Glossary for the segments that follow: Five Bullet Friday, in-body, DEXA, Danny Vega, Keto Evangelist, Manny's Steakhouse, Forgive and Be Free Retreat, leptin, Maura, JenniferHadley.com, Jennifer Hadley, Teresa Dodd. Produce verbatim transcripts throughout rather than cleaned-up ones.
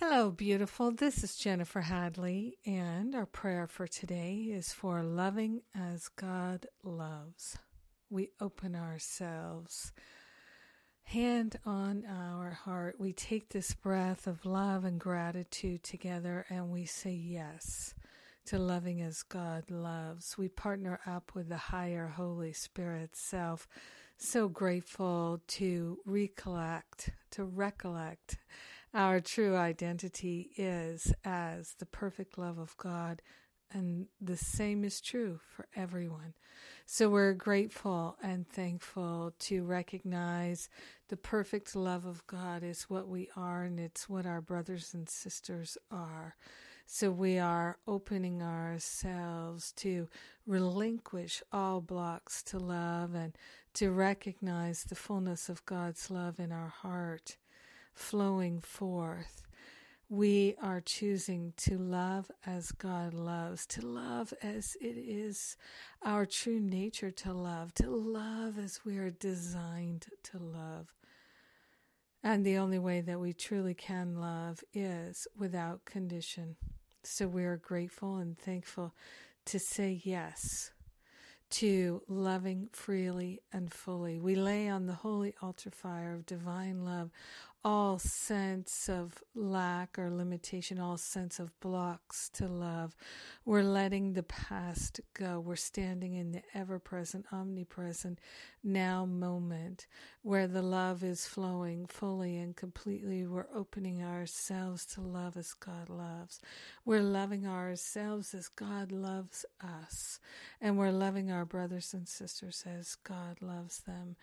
Hello, beautiful. This is Jennifer Hadley, and our prayer for today is for loving as God loves. We open ourselves, hand on our heart. We take this breath of love and gratitude together, and we say yes to loving as God loves. We partner up with the higher Holy Spirit self. So grateful to recollect, to recollect. Our true identity is as the perfect love of God, and the same is true for everyone. So we're grateful and thankful to recognize the perfect love of God is what we are, and it's what our brothers and sisters are. So we are opening ourselves to relinquish all blocks to love and to recognize the fullness of God's love in our heart, flowing forth. We are choosing to love as God loves, to love as it is our true nature to love, to love as we are designed to love. And the only way that we truly can love is without condition. So we are grateful and thankful to say yes to loving freely and fully. We lay on the holy altar fire of divine love all sense of lack or limitation, all sense of blocks to love. We're letting the past go. We're standing in the ever-present, omnipresent now moment where the love is flowing fully and completely. We're opening ourselves to love as God loves. We're loving ourselves as God loves us. And we're loving our brothers and sisters as God loves them.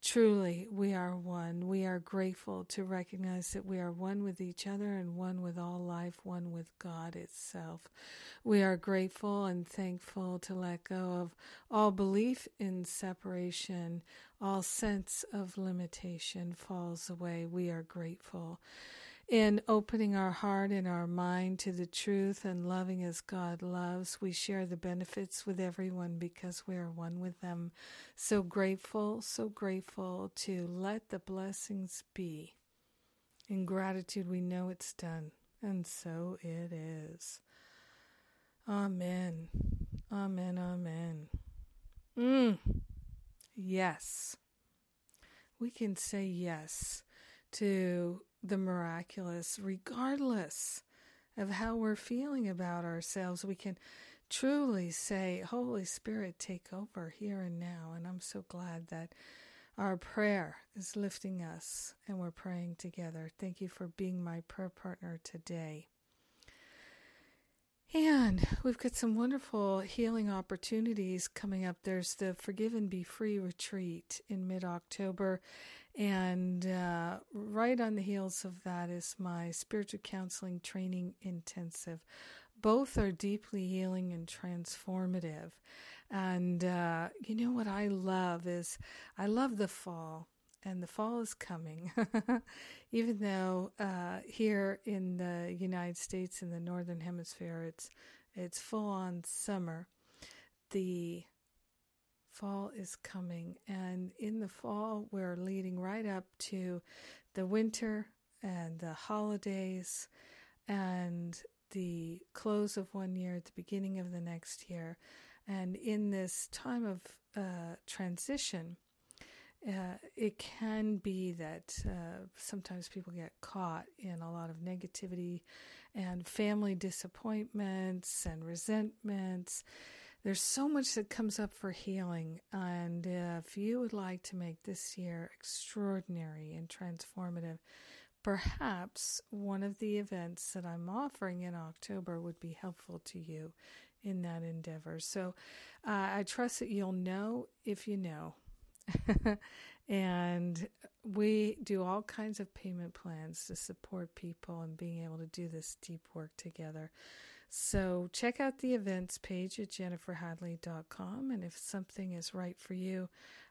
Truly, we are one. We are grateful to recognize that we are one with each other and one with all life, one with God itself. We are grateful and thankful to let go of all belief in separation. All sense of limitation falls away. We are grateful. In opening our heart and our mind to the truth and loving as God loves, we share the benefits with everyone because we are one with them. So grateful, so grateful to let the blessings be. In gratitude, we know it's done, and so it is. Amen. Amen, amen. Mm. Yes. We can say yes to the miraculous, regardless of how we're feeling about ourselves. We can truly say, Holy Spirit, take over here and now. And I'm so glad that our prayer is lifting us and we're praying together. Thank you for being my prayer partner today. And we've got some wonderful healing opportunities coming up. There's the Forgive and Be Free Retreat in mid-October. And uh, right on the heels of that is my Spiritual Counseling Training Intensive. Both are deeply healing and transformative. And uh, you know what I love is I love the fall. And the fall is coming, even though uh, here in the United States, in the Northern Hemisphere, it's it's full-on summer. The fall is coming, and in the fall, we're leading right up to the winter and the holidays and the close of one year at the beginning of the next year. And in this time of uh, transition, Uh, it can be that uh, sometimes people get caught in a lot of negativity and family disappointments and resentments. There's so much that comes up for healing. And if you would like to make this year extraordinary and transformative, perhaps one of the events that I'm offering in October would be helpful to you in that endeavor. So uh, I trust that you'll know if you know. And we do all kinds of payment plans to support people and being able to do this deep work together. So check out the events page at Jennifer Hadley dot com. And if something is right for you,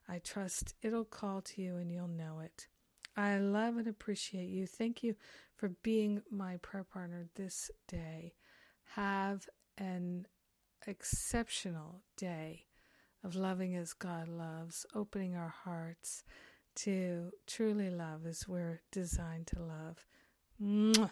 I trust it'll call to you and you'll know it. I love and appreciate you. Thank you for being my prayer partner this day. Have an exceptional day of loving as God loves, opening our hearts to truly love as we're designed to love. Mwah!